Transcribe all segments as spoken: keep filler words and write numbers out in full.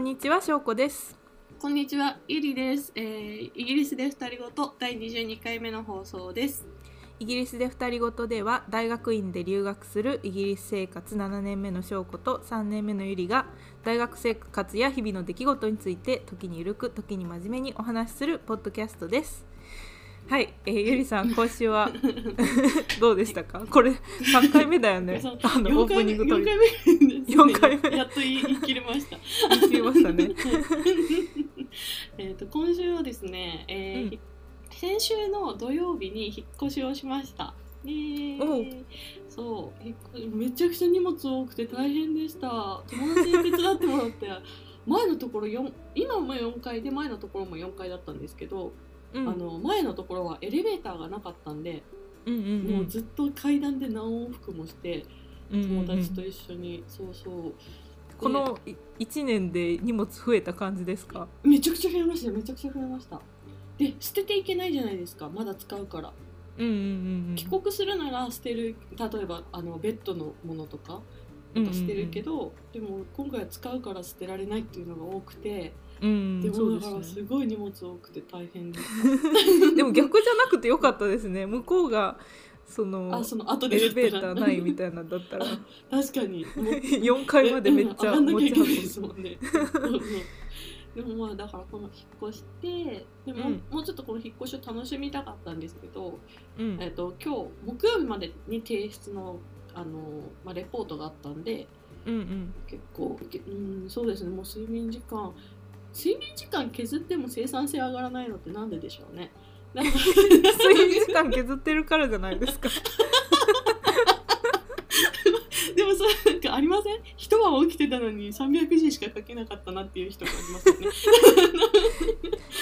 んにちは、しょうこです。こんにちは、ゆりです。えー、イギリスで二人ごとだいにじゅうにかいめの放送です。イギリスで二人ごとでは、大学院で留学するイギリス生活ななねんめのしょうことさんねんめのゆりが、大学生活や日々の出来事について時にゆるく時に真面目にお話しするポッドキャストです。はい、えー、ゆりさん、今週はどうでしたか？これさんかいめだよね。あのオープニングとよんかいめですね。よんかいめやっと言い切りました。言い切りましたね。えっと今週はですね、えーうん、先週の土曜日に引っ越しをしました。えー、そう、めちゃくちゃ荷物多くて大変でした。友達に手伝ってもらって、前のところよん、今もよんかいで前のところもよんかいだったんですけど。うん、あの前のところはエレベーターがなかったんで、うんうんうん、もうずっと階段で何往復もして、うんうんうん、友達と一緒に、そうそう、このいちねんで荷物増えた感じですか？めちゃくちゃ増えましためちゃくちゃ増えましたで、捨てていけないじゃないですか、まだ使うから、うんうんうん、帰国するなら捨てる、例えばあのベッドのものとかまた捨てるけど、うんうんうん、でも今回は使うから捨てられないっていうのが多くて、うん、でもだからすごい荷物多くて大変です。でも逆じゃなくてよかったですね。向こうがそのあその後でエレベーターないみたいなんだったら確かによんかいまでめっちゃ持ち運びですもんね。でもまあだからこの引っ越してでも、うん、もうちょっとこの引っ越しを楽しみたかったんですけど、うん、えっと今日木曜日までに提出のあの、まあ、レポートがあったんで、うんうん、結構、うん、そうですね、もう睡眠時間睡眠時間削っても生産性上がらないのってなんででしょうね。なんか睡眠時間削ってるからじゃないですか。でもそれなんかありません？一晩起きてたのにさんびゃくじしか書けなかったなっていう人がありますよね。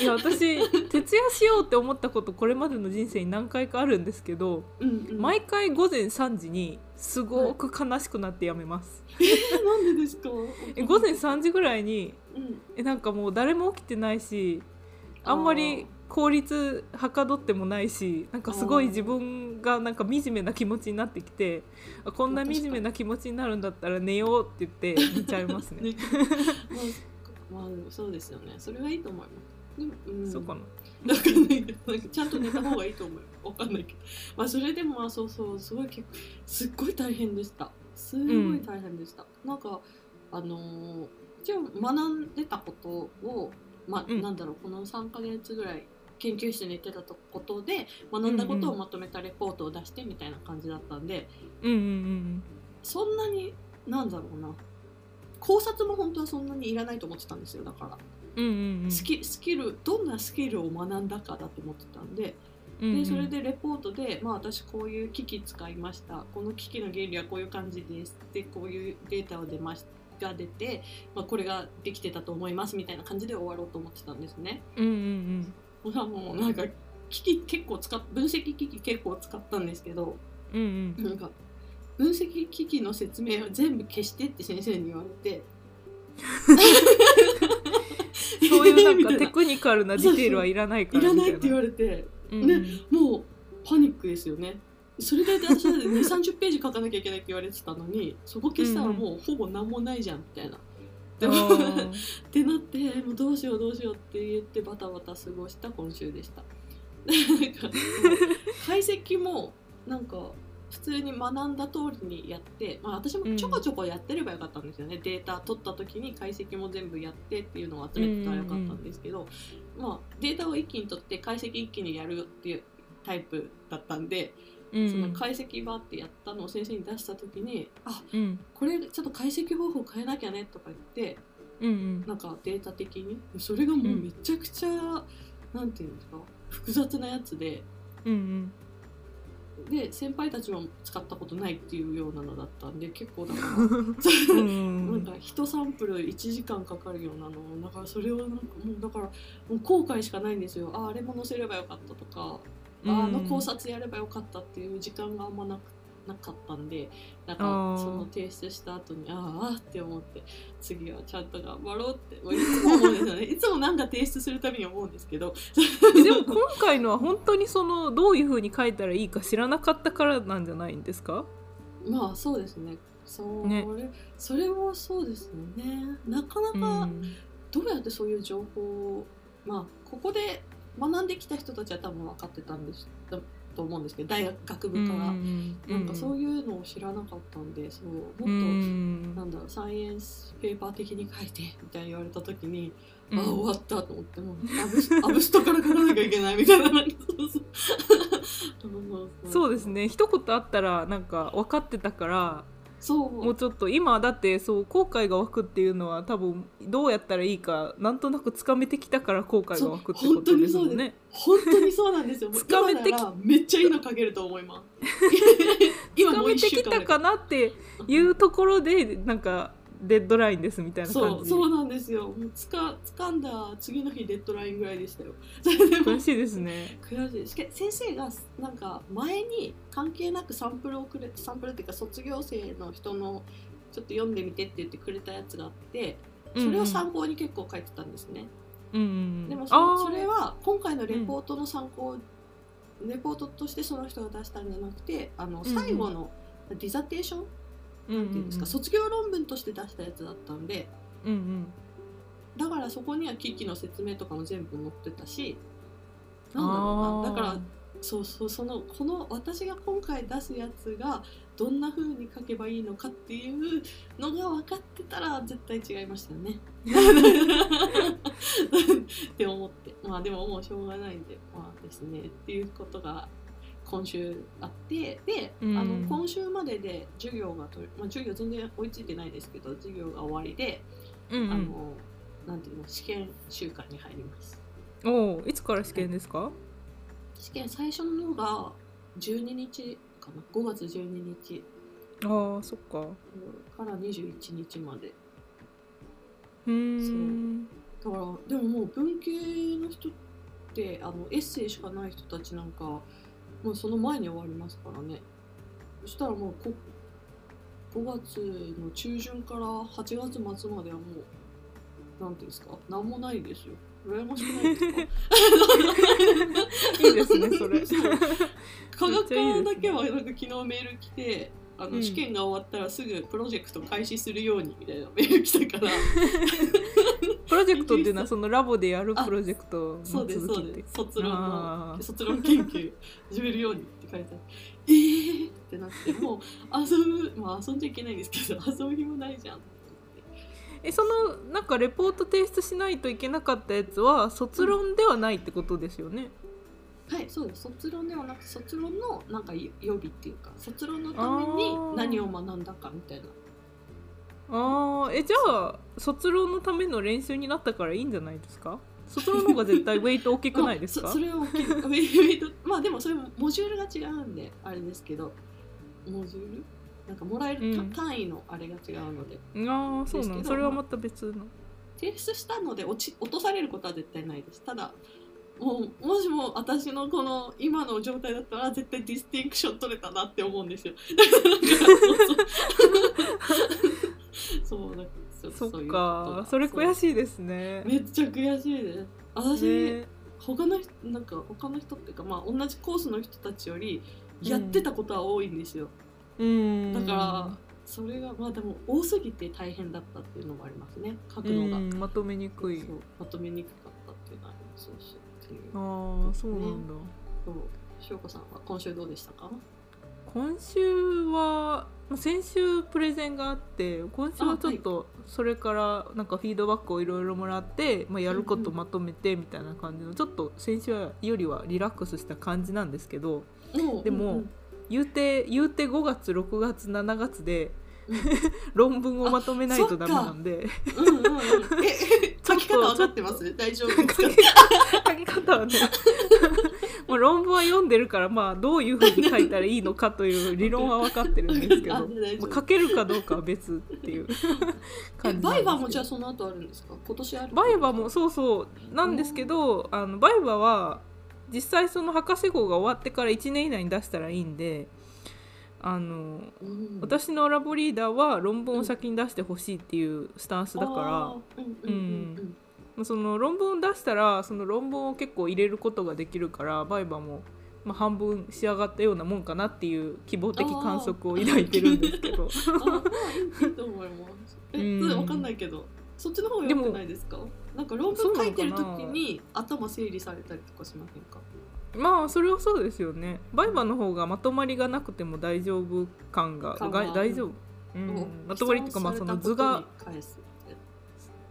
いや私徹夜しようって思ったことこれまでの人生に何回かあるんですけど、うんうん、毎回ごぜんさんじにすごく悲しくなってやめます、はい。えー、なんでですか？ごぜんさんじぐらいに、うん、えなんかもう誰も起きてないしあんまり効率はかどってもないしなんかすごい自分がなんか惨めな気持ちになってきて、こんな惨めな気持ちになるんだったら寝ようって言って寝ちゃいますね。まあ、そうですよね、それはいいと思います。うん、そうかな。だからなんかなんかちゃんと寝た方がいいと思う。わかんないけど、まあそれでもまあそうそうすごい結構すっごい大変でした。すごい大変でした。うん、なんかあのー、一応学んでたことをまあ、うん、なんだろうこのさんかげつぐらい研究室に行ってたことで学んだことをまとめたレポートを出してみたいな感じだったんで、うんうんうん、そんなになんだろうな考察も本当はそんなにいらないと思ってたんですよ。だから。うんうんうん、スキ、スキルどんなスキルを学んだかだと思ってたんで、うんうん、でそれでレポートで、まあ、私こういう機器使いました、この機器の原理はこういう感じですでこういうデータを出ましが出て、まあ、これができてたと思いますみたいな感じで終わろうと思ってたんですね。うんうんうん、もうなんか機器結構使っ分析機器結構使ったんですけど、うんうん、なんか分析機器の説明を全部消してって先生に言われてそういうなんかテクニカルなディテールはいらないからみたいな。いらないって言われて、うんね、もうパニックですよね。それで私はにじゅう、さんじゅっページ書かなきゃいけないって言われてたのにそこ消したらもうほぼ何もないじゃんみたいな。でもってなってもうどうしようどうしようって言ってバタバタ過ごした今週でした。なんか解析もなんか普通に学んだ通りにやって、まあ、私もちょこちょこやってればよかったんですよね、うん、データ取った時に解析も全部やってっていうのを集めてたらよかったんですけど、うんうんまあ、データを一気に取って解析一気にやるっていうタイプだったんで、うん、その解析バーってやったのを先生に出した時にあ、うん、これちょっと解析方法変えなきゃねとか言って、うんうん、なんかデータ的にそれがもうめちゃくちゃ、うん、なんていうんですか複雑なやつで、うんうんで先輩たちも使ったことないっていうようなのだったんで結構だからなんかいちサンプルいちじかんかかるようなのだからそれをなんかもうだからもう後悔しかないんですよ。 あ, あれも載せればよかったとか あ, あの考察やればよかったっていう時間があんまなくなかったんでなんかその提出した後にああって思って次はちゃんと頑張ろうってもういつも思うんですよね。いつもなんか提出するたびに思うんですけどでも今回のは本当にそのどういう風に書いたらいいか知らなかったからなんじゃないんですか？まあそうですね。そうねそれもそうですよね。なかなか、うん、どうやってそういう情報を、まあここで学んできた人たちは多分分かってたんですと思うんですけど、大学学部から、うんうん、なんかそういうのを知らなかったんで、そうもっと、うん、なんだろう、サイエンスペーパー的に書いてみたいに言われた時に、うん、あ終わったと思って、もうアブスアブストから書かなきゃいけないみたいなそうですね、一言あったらなんか分かってたから、そうもうちょっと今だってそう後悔が湧くっていうのは多分どうやったらいいかなんとなくつかめてきたから後悔が湧くってことですよね。本当にそうなんですよ。つかめてきめっちゃいいの書けると思います今もういっしゅうかんつかめてきたかなっていうところでなんかデッドラインですみたいな感じ。そう、そうなんですよ。もうつか掴んだ次の日デッドラインぐらいでしたよ。それでも悔しいですね。悔しい。しか先生がなんか前に関係なくサンプルをくれサンプルっていうか卒業生の人のちょっと読んでみてって言ってくれたやつがあって、それを参考に結構書いてたんですね。うんうん、でも そ, それは今回のレポートの参考、うん、レポートとしてその人が出したんじゃなくて、あの最後のディザテーション、なんていうんですか、うんうん、卒業論文として出したやつだったんで、うんうん、だからそこには機器の説明とかも全部載ってたし、なんだろうな、だからそうそうそのこの私が今回出すやつがどんな風に書けばいいのかっていうのが分かってたら絶対違いましたよねって思って、まあでももうしょうがないんで、まあですねっていうことが今週あって、で、うん、あの今週までで授業がと、まあ、授業全然追いついてないですけど授業が終わりで、うんうん、あのなんていうの試験週間に入ります。おいつから試験ですか？はい、試験最初のがじゅうににちかな、ごがつじゅうににち。ああそっか、からにじゅういちにちまで。うーんそうだから、でももう文系の人ってあのエッセイしかない人たちなんかもうその前に終わりますからね。そしたらもうごがつのちゅうじゅんからはちがつまつまではもうなんていうんですか、なんもないですよ。羨ましくないですかいいですねそれ科学科だけはなんか昨日メール来て、あの試験が終わったらすぐプロジェクト開始するようにみたいなメール来たからプロジェクトっていうのはそのラボでやるプロジェクトの続きって。そうですそうです。卒論の卒論研究始めるようにって書いてある。えーってなってもう遊ぶ、まあ遊んじゃいけないんですけど遊ぶ日もないじゃん。えそのなんかレポート提出しないといけなかったやつは卒論ではないってことですよね。うんはい、そうです。卒論ではなく卒論のなんか予備っていうか卒論のために何を学んだかみたいな。あーえじゃあ卒論のための練習になったからいいんじゃないですか？卒論の方が絶対ウェイト大きくないですか？まあ、そ, それは大きいウェイト、まあでもそれもモジュールが違うんであれですけど、モジュールなんかもらえる、うん、単位のあれが違うので。ああそうなの、それはまた別の、まあ、提出したので落ち落とされることは絶対ないです。ただも, うもしも私のこの今の状態だったら絶対ディスティンクション取れたなって思うんですよそうだそ, そっか そ, ううそれ悔しいですね。めっちゃ悔しいです私、ね、他の人なんか他の人っていうか、まあ、同じコースの人たちよりやってたことは多いんですよ、うん、だからそれがまあでも多すぎて大変だったっていうのもありますね。書くのがまとめにくい、そうまとめにくかったっていうのはありますし。ああそうなんだ。しょうこさんは今週どうでしたか？今週は先週プレゼンがあって、今週はちょっとそれからなんかフィードバックをいろいろもらって、まあ、やることまとめてみたいな感じの、ちょっと先週よりはリラックスした感じなんですけど、でも言うて言うてごがつろくがつしちがつで論文をまとめないとダメなんで、うんうんうん、え書き方わかってます？大丈夫ですか？書き方はねもう論文は読んでるから、まあ、どういう風に書いたらいいのかという理論は分かってるんですけどあ、まあ、書けるかどうかは別っていう感じ。バイバもじゃあその後あるんですか？今年ある？バイバもそうそうなんですけど、あのバイバは実際その博士号が終わってからいちねん以内に出したらいいんで、あのうん、私のラボリーダーは論文を先に出してほしいっていうスタンスだから、うんうん、その論文を出したらその論文を結構入れることができるから、バイバーも、まあ、半分仕上がったようなもんかなっていう希望的観測を抱いてるんですけどああいいと思います。え、うん、分かんないけどそっちの方が良くないですか？なんか論文書いてる時に頭整理されたりとかしませんか？まあそれはそうですよね。バイバの方がまとまりがなくても大丈夫感が大丈夫、うん、まとまりっていうか、まあその図が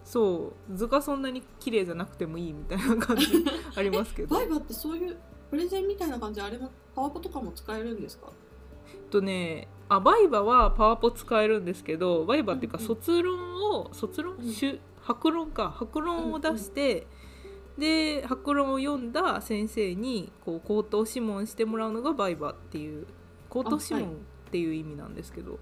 そう図がそんなに綺麗じゃなくてもいいみたいな感じありますけどバイバってそういうプレゼンみたいな感じ、あれもパワポとかも使えるんですか？とね、あバイバはパワポ使えるんですけど、バイバっていうか卒論を、うんうん、卒論、うん、白論か白論を出して、うんうん、で白論を読んだ先生にこう口頭諮問してもらうのがバイバっていう、口頭諮問っていう意味なんですけど、はい、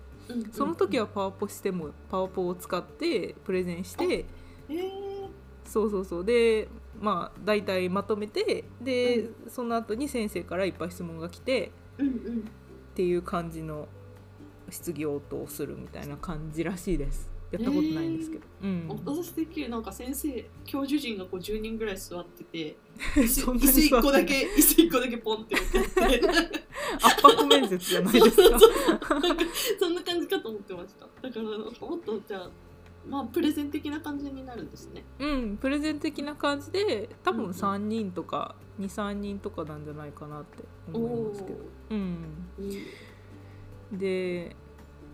その時はパワポしてもパワポを使ってプレゼンして、えー、そうそうそうでまあ大体まとめてで、うん、その後に先生からいっぱい質問が来て、うんうんっていう感じの質疑応答をするみたいな感じらしいです。やったことないんですけど、えーうん、私的になんか先生教授陣がこうじゅうにんぐらい座ってて椅子いっこだけ椅子いっこだけポンって置いて圧迫面接じゃないですか？そうそうそうなんかそんな感じかと思ってました。だからなんかもっとじゃあまあプレゼン的な感じになるんですね。うんプレゼン的な感じで多分さんにんとか、うん、にさんにんとかなんじゃないかなって思いますけど、うん、うん、で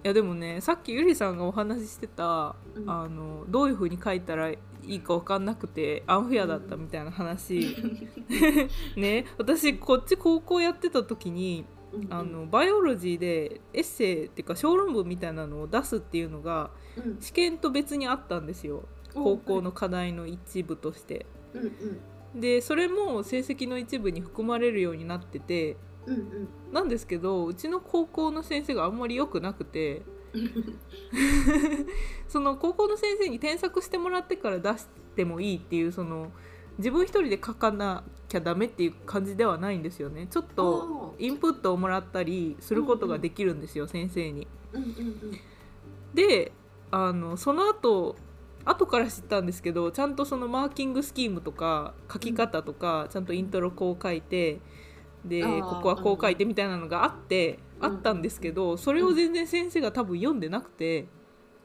いやでもねさっきゆりさんがお話ししてた、うん、あのどういう風に書いたらいいか分かんなくてアンフェアだったみたいな話、うん、ね私こっち高校やってた時にあのバイオロジーでエッセイっていうか小論文みたいなのを出すっていうのが試験と別にあったんですよ、うん、高校の課題の一部として、うんうん、でそれも成績の一部に含まれるようになってて、うんうん、なんですけどうちの高校の先生があんまり良くなくてその高校の先生に添削してもらってから出してもいいっていうその自分一人で書かなきゃダメっていう感じではないんですよね。ちょっとインプットをもらったりすることができるんですよ、うんうん、先生に、うんうんうん、であのその後後から知ったんですけどちゃんとそのマーキングスキームとか書き方とか、うん、ちゃんとイントロこう書いてでここはこう書いてみたいなのがあって、うん、あったんですけどそれを全然先生が多分読んでなくて、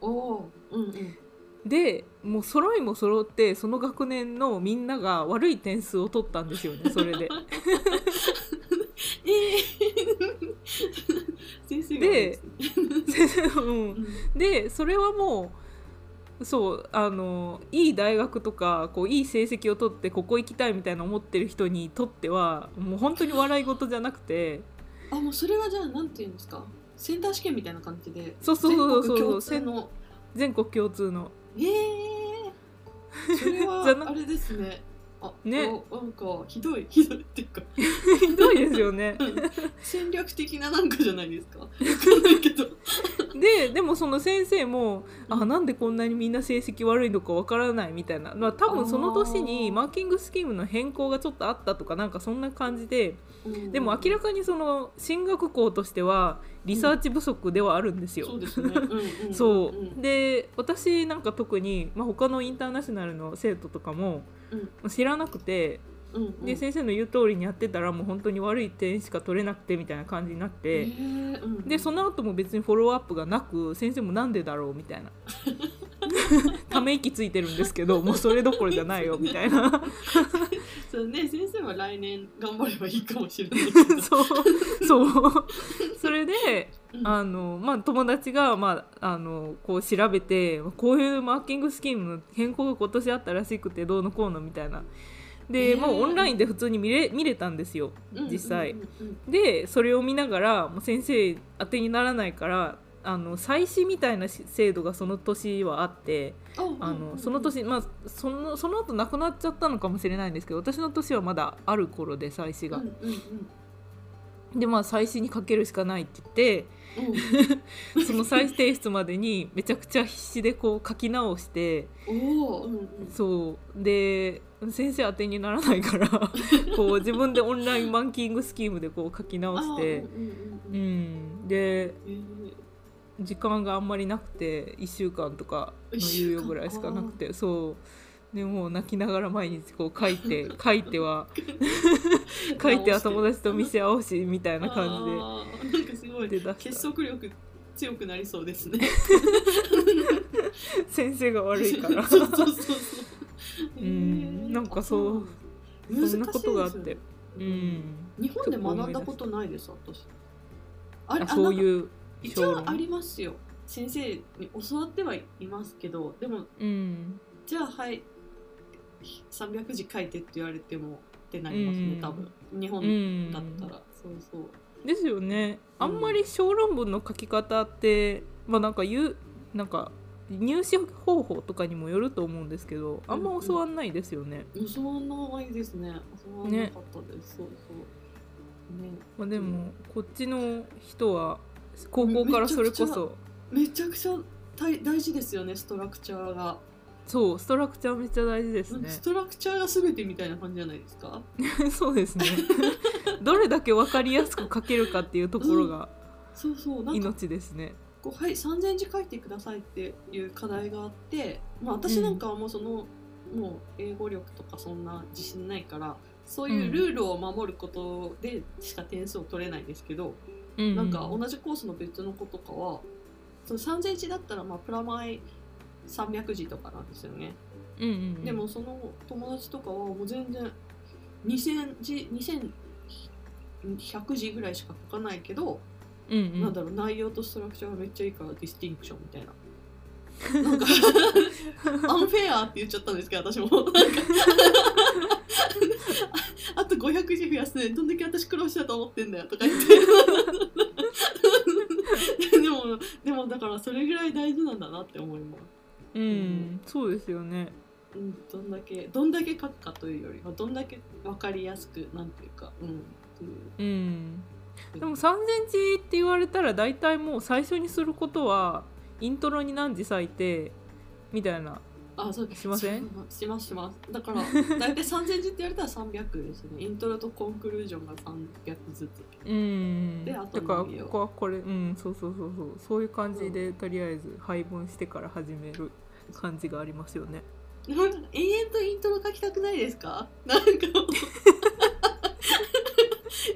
うんうん、でもう揃いも揃ってその学年のみんなが悪い点数を取ったんですよねそれで先生がで先生、うん、でそれはもうそうあのいい大学とかこういい成績を取ってここ行きたいみたいな思ってる人にとってはもう本当に笑い事じゃなくてあもうそれはじゃあなんていうんですかセンター試験みたいな感じでそうそうそうそうそうそうそう全国共通のえー、それはあれですねあねなんかひどいひどいっていうかひどいですよね、うん、戦略的ななんかじゃないですかわかんないけどで, でもその先生もあなんでこんなにみんな成績悪いのかわからないみたいな、まあ、多分その年にマーキングスキームの変更がちょっとあったとかなんかそんな感じで、うん、でも明らかにその進学校としてはリサーチ不足ではあるんですよ、うん、そうですね、うんうん、そうで私なんか特に、まあ、他のインターナショナルの生徒とかも知らなくて、うんうん、で先生の言う通りにやってたらもう本当に悪い点しか取れなくてみたいな感じになって、えーうん、でその後も別にフォローアップがなく先生もなんでだろうみたいなため息ついてるんですけどもうそれどころじゃないよみたいなそう、ね、先生は来年頑張ればいいかもしれないけどそう、そうそれであのまあ、友達が、まあ、あのこう調べてこういうマーキングスキームの変更が今年あったらしくてどうのこうのみたいなで、えー、もうオンラインで普通に見れ、見れたんですよ実際、うんうんうん、でそれを見ながらもう先生当てにならないからあの祭祀みたいな制度がその年はあって、うん、あのその年、まあ、その、その後なくなっちゃったのかもしれないんですけど私の年はまだある頃で祭祀が、うんうんうん、でまあ祭祀にかけるしかないって言ってうん、その再提出までにめちゃくちゃ必死でこう書き直してお、そうで先生当てにならないからこう自分でオンラインマーキングスキームでこう書き直して、うん、で時間があんまりなくていっしゅうかんとかの猶予ぐらいしかなくてそうでもう泣きながら毎日こう書いて書いては書いては友達と見せ合おうしみたいな感じで。結束力強くなりそうですね先生が悪いからそうそうそうそう、えー、うん、なんかそうそんなことがあって、うん、日本で学んだことないです私。ああ、そういう一応ありますよ、先生に教わってはいますけど、でも、うん、じゃあはいさんびゃくじ書いてって言われてもってなりますね、うん、多分日本だったら、うん、そうそうですよね。あんまり小論文の書き方って、うん、まあなんか言うなんか入試方法とかにもよると思うんですけど、あんま教わんないですよね。教わんないですね。教わんなかったです。そうそうね。まあでもこっちの人は高校からそれこそめちゃくちゃ大事ですよね、ストラクチャーが。そう、ストラクチャーめっちゃ大事ですね。ストラクチャーが全てみたいな感じじゃないですか。そうですね。どれだけ分かりやすく書けるかっていうところが命ですね。はい、さんぜんじ書いてくださいっていう課題があって、まあ、私なんかはもうその、うん、もう英語力とかそんな自信ないからそういうルールを守ることでしか点数を取れないんですけど、うん、なんか同じコースの別の子とかはそのさんぜんじだったらまあプラマイさんびゃくじとかなんですよね、うんうんうん、でもその友達とかはもう全然にせんひゃくじぐらいしか書かないけど、うんうん、なんだろう、内容とストラクチャーがめっちゃいいからディスティンクションみたいななんかアンフェアって言っちゃったんですけど私もなんかあ, あとごひゃくじ増やすね、どんだけ私苦労したと思ってんだよとか言ってでもでもだからそれぐらい大事なんだなって思います。うん、うん、そうですよね。どんだけどんだけ書くかというよりはどんだけ分かりやすくなんていうか、うんっていう、うん、でもさんぜんじって言われたら大体もう最初にすることはイントロに何字割いてみたいな。あ、そうしません？しますします。だから大体さんぜんじって言われたらさんびゃくですね。イントロとコンクルージョンがさんびゃくずつ、うんで、あと内容だからここはこれ、うん、そうそうそうそうそういう感じで、うん、とりあえず配分してから始める感じがありますよね。なんか延々とイントロ書きたくないですか？なんか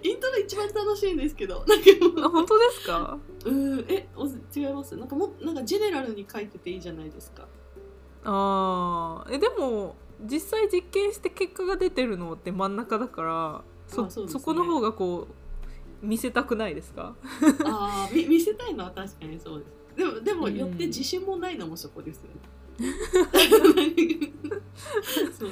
イントロ一番楽しいんですけど。なんかもう本当ですか？うん、え、違います。なんかもなんかジェネラルに書いてていいじゃないですか。あー、えでも実際実験して結果が出てるのって真ん中だから そ, ああ そ, うですね、そこの方がこう見せたくないですか？あー、見せたいのは確かにそうです。でもでもよって自信もないのもそこですよね。そう、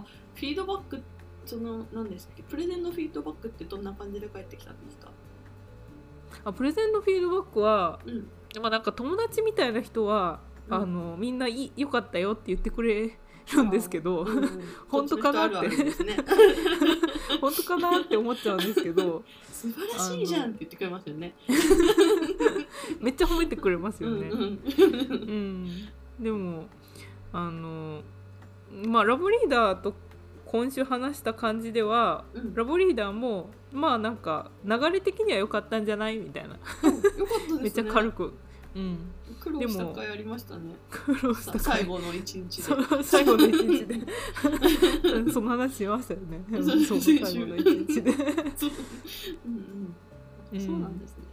あ、フィードバックってその何ですっけ、プレゼンのフィードバックってどんな感じで返ってきたんですか？あ、プレゼンのフィードバックは、うん、まあ、なんか友達みたいな人は、うん、あのみんな良かったよって言ってくれるんですけど、うんうん、本当かなってあるあるです、ね、本当かなって思っちゃうんですけど素晴らしいじゃんって言ってくれますよね。めっちゃ褒めてくれますよね。うんうんうん、でもあの、まあ、ラブリーダーと今週話した感じでは、うん、ラボリーダーもまあなんか流れ的には良かったんじゃないみたいな、うん、よかったですね。めっちゃ軽く、うん、苦労した回ありましたね。苦労した最後の一日で最後の一日でその話しましたよね。そう、最後の一日でそう、うんうん、そうなんですね。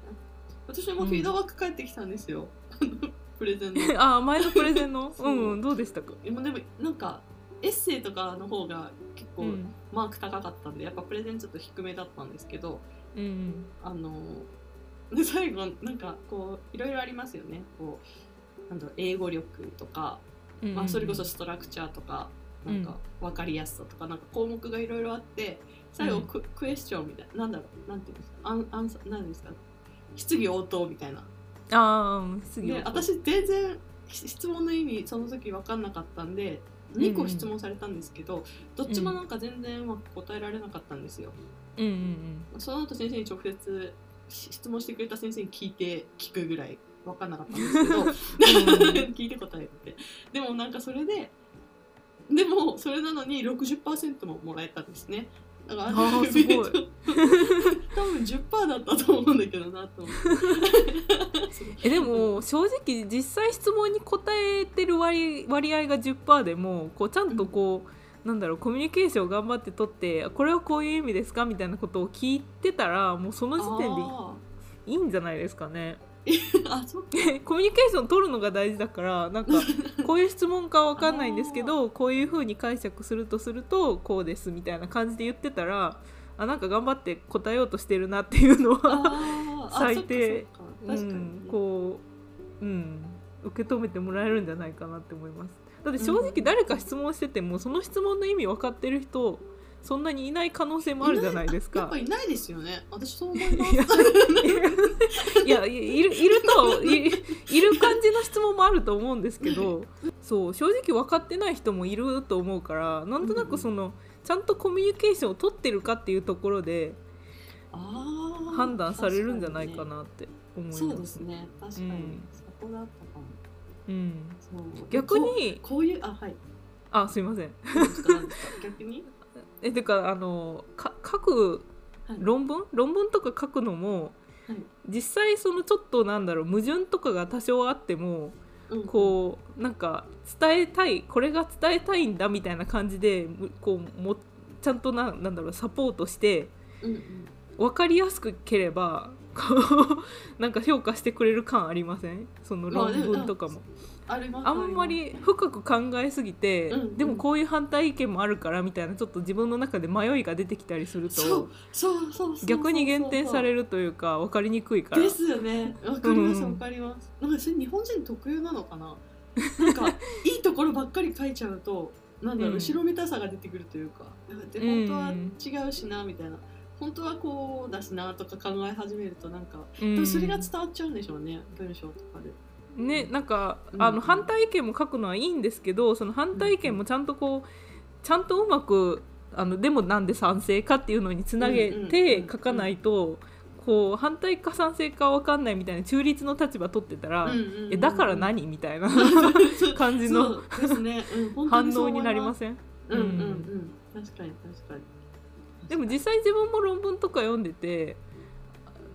私もフィードバック返ってきたんですよ、うん、プレゼンのあ、前のプレゼンのうん、うん、どうでしたか？でもなんかエッセイとかの方が結構マーク高かったんで、うん、やっぱプレゼンちょっと低めだったんですけど、うんうん、あの最後なんかこういろいろありますよね。こうなんだろう、英語力とか、うんうん、まあ、それこそストラクチャーとかなんか分かりやすさとか、うん、なんか項目がいろいろあって最後 ク,、うん、クエスチョンみたいな、なんだろう、なんていうんですか、アンアンサー、なんですか、質疑応答みたいな。あ、質疑応答で私全然質問の意味その時分かんなかったんで。にこ質問されたんですけど、うんうん、どっちもなんか全然うまく答えられなかったんですよ、うんうんうん、その後先生に直接質問してくれた先生に聞いて聞くぐらい分かんなかったんですけど、うん、聞いて答えて、でもなんかそれででもそれなのに ろくじゅっパーセント ももらえたんですね。だからああ、すごい多分 じゅっパーセント だったと思うんだけどなと思ってえでも正直実際質問に答えてる 割, 割合が じゅっパーセント でもこうちゃんとこう、うん、なんだろう、コミュニケーションを頑張って取って、これはこういう意味ですかみたいなことを聞いてたらもうその時点でいいんじゃないですかね。あ、そうコミュニケーション取るのが大事だから、なんかこういう質問かわかんないんですけどこういう風に解釈するとするとこうですみたいな感じで言ってたら、あ、なんか頑張って答えようとしてるなっていうのは最低、うん、こう、うん、受け止めてもらえるんじゃないかなって思います。だって正直誰か質問してても、うん、その質問の意味分かってる人そんなにいない可能性もあるじゃないですか。やっぱいないですよね。私そう思います。いや、いる、いると、い、いる感じの質問もあると思うんですけど、そう、正直分かってない人もいると思うから、なんとなくその、うん、ちゃんとコミュニケーションを取ってるかっていうところで、あ、判断されるんじゃないかなって思います。そうですね。確かに、うん、そこだったかも。うん。そう、逆にこう、こういう、あ、はい。あ、すいません。逆に。えてかあのか書く論文、はい、論文とか書くのも、はい、実際そのちょっとなんだろう矛盾とかが多少あっても、うん、こうなんか伝えたいこれが伝えたいんだみたいな感じでこうもちゃんと な, なんだろうサポートして、うんうん、分かりやすくければなんか評価してくれる感ありません？その論文とかも。あんまり深く考えすぎて、うんうん、でもこういう反対意見もあるからみたいなちょっと自分の中で迷いが出てきたりすると逆に減点されるというか分かりにくいからですよね。分かります分かります、うん、なんかそれ日本人特有なのかな。なんかいいところばっかり書いちゃうとなんだろう、うん、後ろめたさが出てくるというか、で本当は違うしなみたいな、本当はこうだしなとか考え始めるとなんか、うん、でもそれが伝わっちゃうんでしょうね、文章とかでね、なんか、うん、あの反対意見も書くのはいいんですけど、その反対意見もちゃんとこうちゃんとうまくあのでもなんで賛成かっていうのにつなげて書かないと、うんうんうん、こう反対か賛成か分かんないみたいな中立の立場取ってたら、うんうんうんうん、えだから何みたいな感じの反応になりません？うんうんうん、確かに確かに。でも実際自分も論文とか読んでて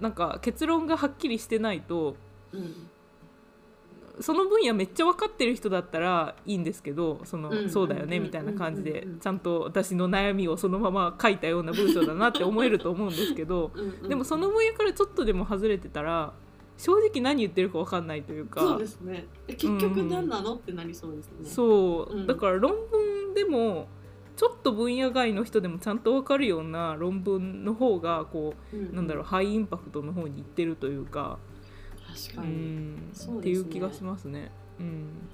なんか結論がはっきりしてないと、うん、その分野めっちゃ分かってる人だったらいいんですけど、その、うん、そうだよねみたいな感じでちゃんと私の悩みをそのまま書いたような文章だなって思えると思うんですけどうん、うん、でもその分野からちょっとでも外れてたら正直何言ってるか分かんないというか、そうですね、結局何なの、うん、ってなりそうですね。そう、うん、だから論文でもちょっと分野外の人でもちゃんと分かるような論文の方がこう、うんうん、なんだろうハイインパクトの方にいってるというか、確かに、うん、そうですね、っていう気がしますね、うん、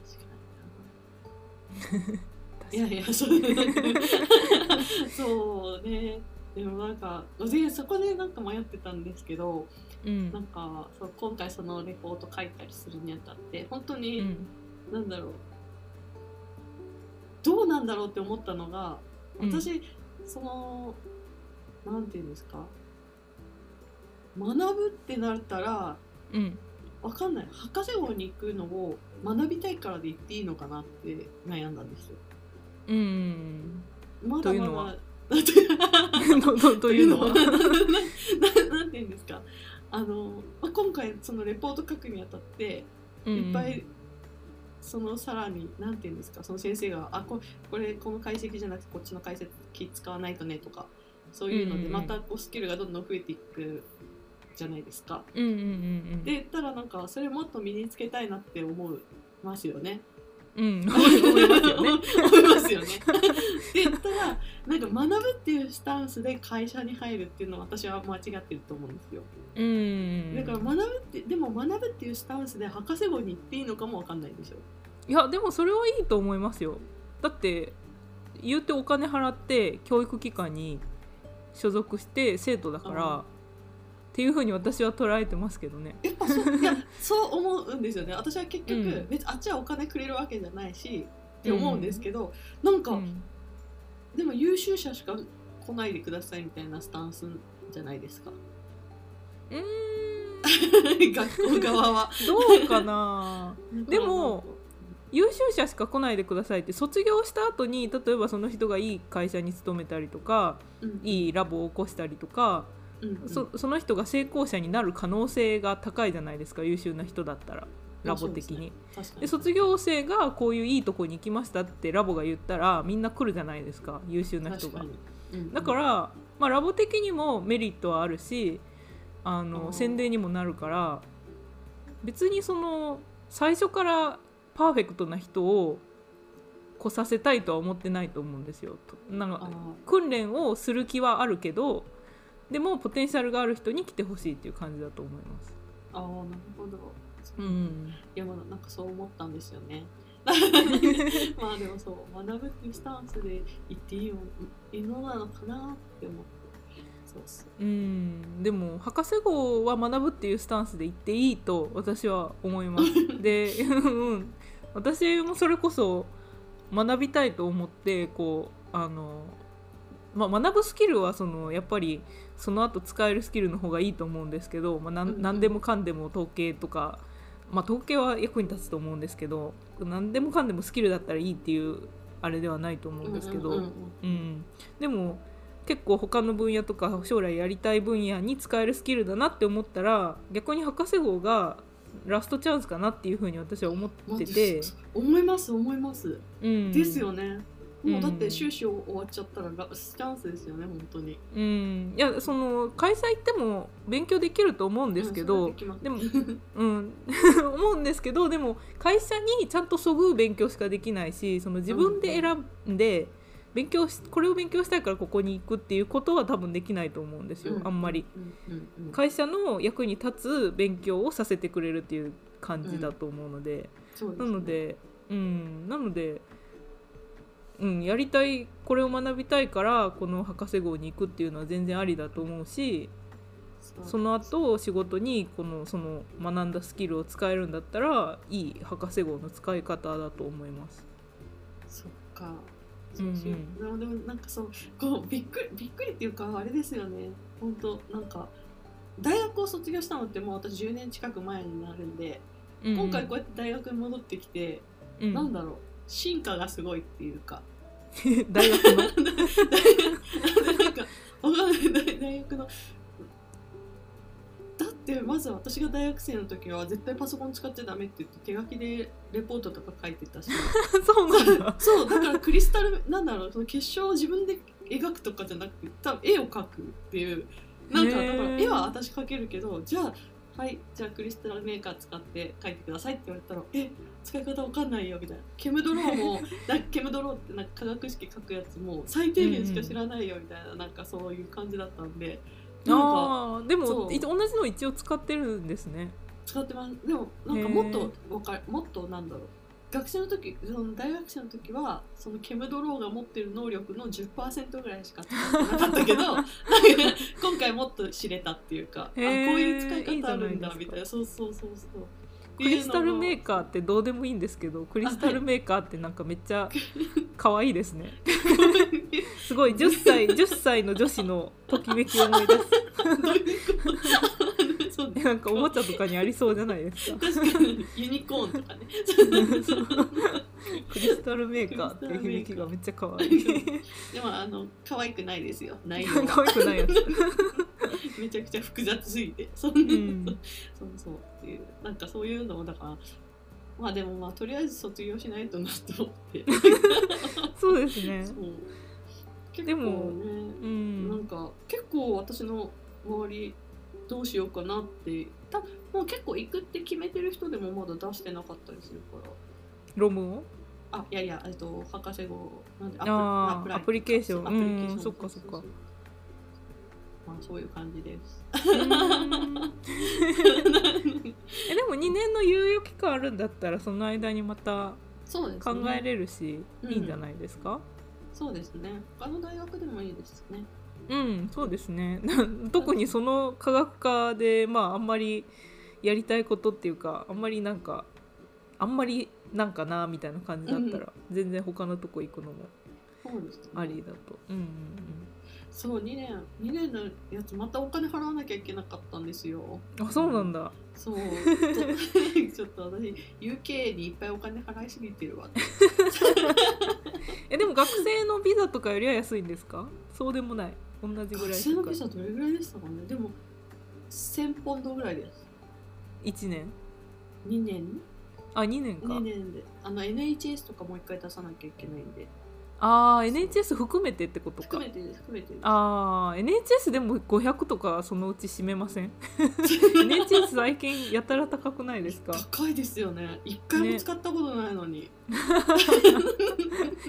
確かにいやいやそうそうね。でもなんかそこでなんか迷ってたんですけど、うん、なんかそう今回そのレポート書いたりするにあたって本当に、うん、なんだろうどうなんだろうって思ったのが私、うん、そのなんていうんですか、学ぶってなったら、うん、分かんない、博士号に行くのを学びたいからで行っていいのかなって悩んだんですよ。うーん、まだまだというのはというのはなんていうんですか、あの今回そのレポート書くにあたって、うんうん、いっぱいそのさらになんていうんですか、その先生があ こ, これこの解析じゃなくてこっちの解析使わないとねとかそういうので、うんうん、またこうスキルがどんどん増えていくじゃないですか。うんうんうんうん、で言ったらなんかそれもっと身につけたいなって思いますよね。うん、思いますよね。思いますよね。で言ったらなんか学ぶっていうスタンスで会社に入るっていうのは私は間違ってると思うんですよ。うん、だから学ぶってでも学ぶっていうスタンスで博士号に行っていいのかもわかんないでしょ。いやでもそれはいいと思いますよ。だって言うてお金払って教育機関に所属して生徒だから。っていう風に私は捉えてますけどね。やっぱ そ, いやそう思うんですよね。私は結局、うん、別にあっちはお金くれるわけじゃないしって思うんですけど、うん、なんか、うん、でも優秀者しか来ないでくださいみたいなスタンスじゃないですか。うーん学校側はどうかなでも優秀者しか来ないでくださいって卒業した後に例えばその人がいい会社に勤めたりとか、うん、いいラボを起こしたりとかうんうん、そ, その人が成功者になる可能性が高いじゃないですか、優秀な人だったらラボ的に。で卒業生がこういういいとこに行きましたってラボが言ったらみんな来るじゃないですか、優秀な人が。かうんうん、だから、まあ、ラボ的にもメリットはあるしあのあ宣伝にもなるから別にその最初からパーフェクトな人を来させたいとは思ってないと思うんですよ。なんか訓練をする気はあるけど、でもポテンシャルがある人に来てほしいっていう感じだと思います。ああ、なるほど。うん、いや、まだなんかそう思ったんですよね。まあでもそう、学ぶっていうスタンスで言っていいよいいのなのかなって思って。そうそう、うん、でも博士号は学ぶっていうスタンスで言っていいと私は思いますで、うん、私もそれこそ学びたいと思って、こうあの、まあ、学ぶスキルはそのやっぱりその後使えるスキルの方がいいと思うんですけど、まあ、なん何でもかんでも統計とか、まあ、統計は役に立つと思うんですけど、何でもかんでもスキルだったらいいっていうあれではないと思うんですけど、うんうんうんうん、でも結構他の分野とか将来やりたい分野に使えるスキルだなって思ったら、逆に博士号がラストチャンスかなっていう風に私は思ってて、思います思います、うん、ですよね。もうだって修士終わっちゃったらラスチャンスですよね、本当に。うん、いや、その開催っても勉強できると思うんですけど、うん、でも、うん、思うんですけど、でも会社にちゃんとそぐう勉強しかできないし、その自分で選んで勉強し、これを勉強したいからここに行くっていうことは多分できないと思うんですよ、うん、あんまり、うんうんうん、会社の役に立つ勉強をさせてくれるっていう感じだと思うので、うん、なので、うん、なのでうん、やりたい、これを学びたいからこの博士号に行くっていうのは全然ありだと思うし、 そうその後仕事にこの、その学んだスキルを使えるんだったらいい博士号の使い方だと思います。そっか、そうしよう、うんうん、でもなんかそう、こうびっくりびっくりっていうかあれですよね、本当なんか大学を卒業したのってもう私じゅうねん近く前になるんで、うんうん、今回こうやって大学に戻ってきて、うん、なんだろう、進化がすごいっていうか大学のなんか分かんない、大学のだってまず私が大学生の時は絶対パソコン使っちゃダメって言って手書きでレポートとか書いてたしそうなんだそう、だからクリスタルなんだろう、その結晶を自分で描くとかじゃなくて多分絵を描くっていう、なんかだから絵は私描けるけど、じゃあはい、じゃあクリスタルメーカー使って書いてくださいって言われたら、え、使い方わかんないよみたいな、ケムドローもケムドローってなんか化学式書くやつも最低限しか知らないよみたいな、うん、なんかそういう感じだったんで、なんかあでも同じの一応使ってるんですね。使ってます。でもなんかもっとわかもっとなんだろう、学生の時、その大学生の時はそのケムドローが持ってる能力の じゅっパーセント ぐらいしか使ってなかったけど今回もっと知れたっていうか、あ、こういう使い方あるんだみたいな。そうそうそうそう。クリスタルメーカーってどうでもいいんですけど、クリスタルメーカーってなんかめっちゃ可愛いですねすごいじゅっさいじゅっさいの女子のときめきを思い出すなんかおもちゃとかにありそうじゃないですか確かにユニコーンとかねクリスタルメーカーっていう響きがめっちゃ可愛いでもあの可愛くないですよ、内容可愛くないやつめちゃくちゃ複雑すぎてそんな、うん、そうそうっていう、なんかそういうのもだから、まあでもまあとりあえず卒業しないとなと思ってそうですね。そう結構ね、でも、うん、なんか結構私の周りどうしようかなってた、もう結構行くって決めてる人でもまだ出してなかったりするから。論文を？あ、いやいや、えっと博士号なんで、あ、アプリケーション、アプリケーション、そっかそっか。まあそういう感じです。えでもにねんの猶予期間あるんだったらその間にまた考えれるし、ね、いいんじゃないですか？うん、そうですね。他の大学でもいいですね。うん、そうですね特にその科学科で、まあ、あんまりやりたいことっていうか、あんまりなんかあんまりなんかなみたいな感じだったら、うん、全然他のとこ行くのもありだと。うんうんうん、そうにねんにねんのやつまたお金払わなきゃいけなかったんですよ。あ、そうなんだ。そうちょっと私 ユーケー にいっぱいお金払いすぎてるわえでも学生のビザとかよりは安いんですか？そうでもない、同じぐらい。学生のビザどれぐらいでしたかね。でもせんポンドぐらいです。いちねんにねん、あ、にねんか。にねんであの エヌエイチエス とかもう一回出さなきゃいけないんで、ああ エヌエイチエス 含めてってことか。含めてです、含めてです。ああ エヌエイチエス でもごひゃくとかそのうち占めませんエヌエイチエス 最近やたら高くないですか。高いですよね。一回も使ったことないのに、ね、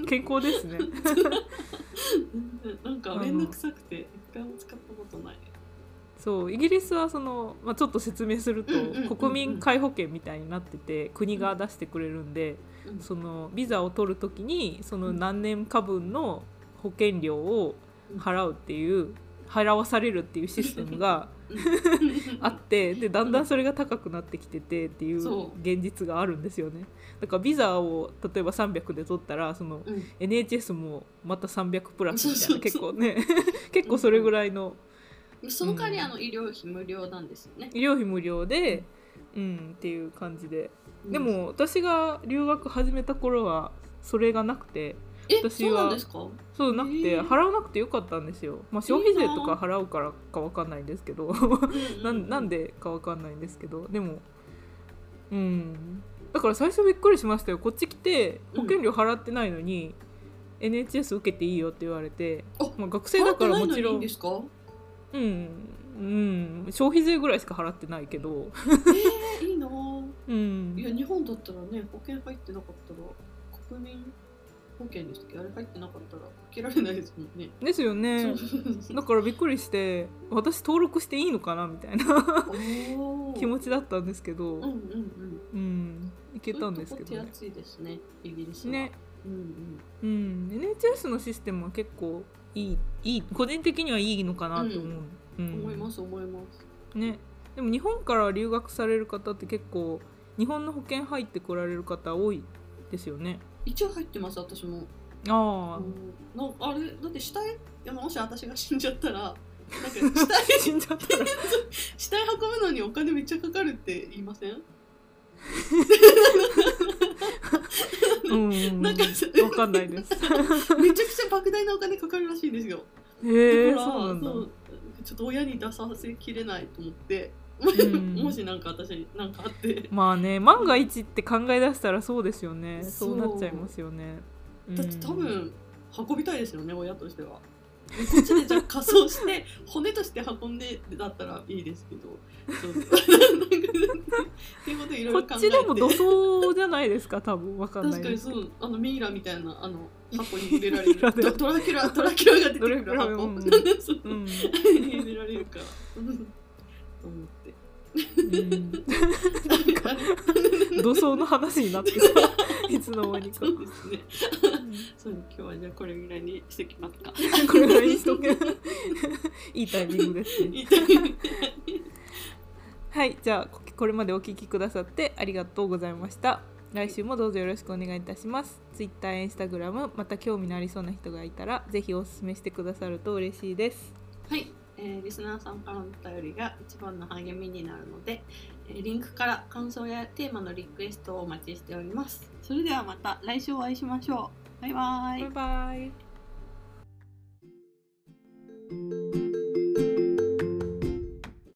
健康ですねなんかめんどくさくて一回も使ったことない。そうイギリスはその、まあ、ちょっと説明すると、うんうんうんうん、国民皆保険みたいになってて国が出してくれるんで、うん、そのビザを取るときにその何年か分の保険料を払うっていう払わされるっていうシステムがあってでだんだんそれが高くなってきててっていう現実があるんですよね。だからビザを例えばさんびゃくで取ったらその エヌエイチエス もまたさんびゃくプラスみたいな結構ね結構それぐらいのその代わりあの医療費無料なんですよね、うん、医療費無料で、うんうん、っていう感じで、うん、でも私が留学始めた頃はそれがなくてえ私はそうなんですか。そうなくて払わなくてよかったんですよ、まあ、消費税とか払うからか分かんないんですけどな, なんでか分かんないんですけどでもうんだから最初びっくりしましたよ。こっち来て保険料払ってないのに、うん、エヌエイチエス 受けていいよって言われて、まあ、学生だからもちろん払ってないのにいいんですか。うんうん、消費税ぐらいしか払ってないけどえー、いいなぁ、うん、いや日本だったらね保険入ってなかったら国民保険でしたっけあれ入ってなかったら受けられないですもんね。ですよねだからびっくりして私登録していいのかなみたいな気持ちだったんですけど、うんうんうんうん、いけたんですけどね。そういうとこ手厚いですねイギリスはね、うんうんうん、エヌエイチエス のシステムは結構いいいい個人的にはいいのかなと思う、うんうん、思います思います、ね、でも日本から留学される方って結構日本の保険入ってこられる方多いですよね。一応入ってます私も。ああ、うん、あれだって死体もし私が死んじゃったらなんか死体死んじゃったら死体運ぶのにお金めっちゃかかるって言いませんうんなんか分かんないですめちゃくちゃ莫大なお金かかるらしいんですよ。へー、そうなんだ。そうちょっと親に出させきれないと思って、うん、もしなんか私に何かあってまあね万が一って考え出したらそうですよね。そうなっちゃいますよね。だって多分運びたいですよね親としては。こっちでじゃあ仮装して骨として運んでだったらいいですけどこっちでも土葬じゃないですか多分分かんないです。確かにそうあのミイラみたいなあの箱に入れられるド, ドラキュラドラキュラが出てくる箱、うん、入れられるかと思ってうん土葬の話になっていつの間にかそうですねそう今日はじゃあこれぐらいにしてきますかこれぐらいにしとけいいタイミングですねいいタイミングはいじゃあこれまでお聞きくださってありがとうございました。来週もどうぞよろしくお願いいたします。 Twitter、Instagram また興味のありそうな人がいたらぜひおすすめしてくださると嬉しいです。はいえー、リスナーさんからのお便りが一番の励みになるので、えー、リンクから感想やテーマのリクエストをお待ちしております。それではまた来週お会いしましょう。バイバイ。バイバイ。